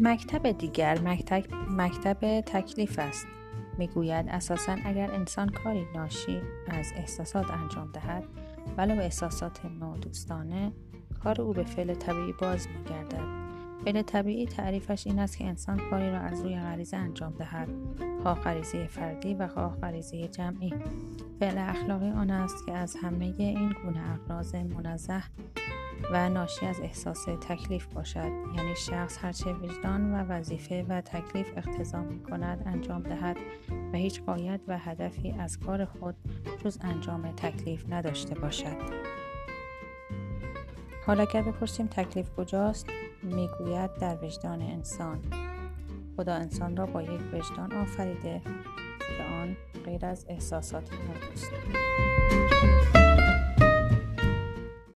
مکتب دیگر مکتب تکلیف است. میگوید اساساً اگر انسان کاری ناشی از احساسات انجام دهد، ولو احساسات نادوستانه، کار او به فعل طبیعی باز می‌گردد. فعل طبیعی تعریفش این است که انسان کاری را از روی غریزه انجام دهد، خواه غریزه فردی و خواه غریزه جمعی. فعل اخلاقی آن است که از همه این گونه اغراض منزه و ناشی از احساس تکلیف باشد، یعنی شخص هرچه وجدان و وظیفه و تکلیف اقتضا می‌کند انجام دهد و هیچ غایت و هدفی از کار خود جز انجام تکلیف نداشته باشد. حالا اگر بپرسیم تکلیف کجاست؟ میگوید در وجدان انسان. خدا انسان را با یک وجدان آفریده که آن غیر از احساسات نادوست.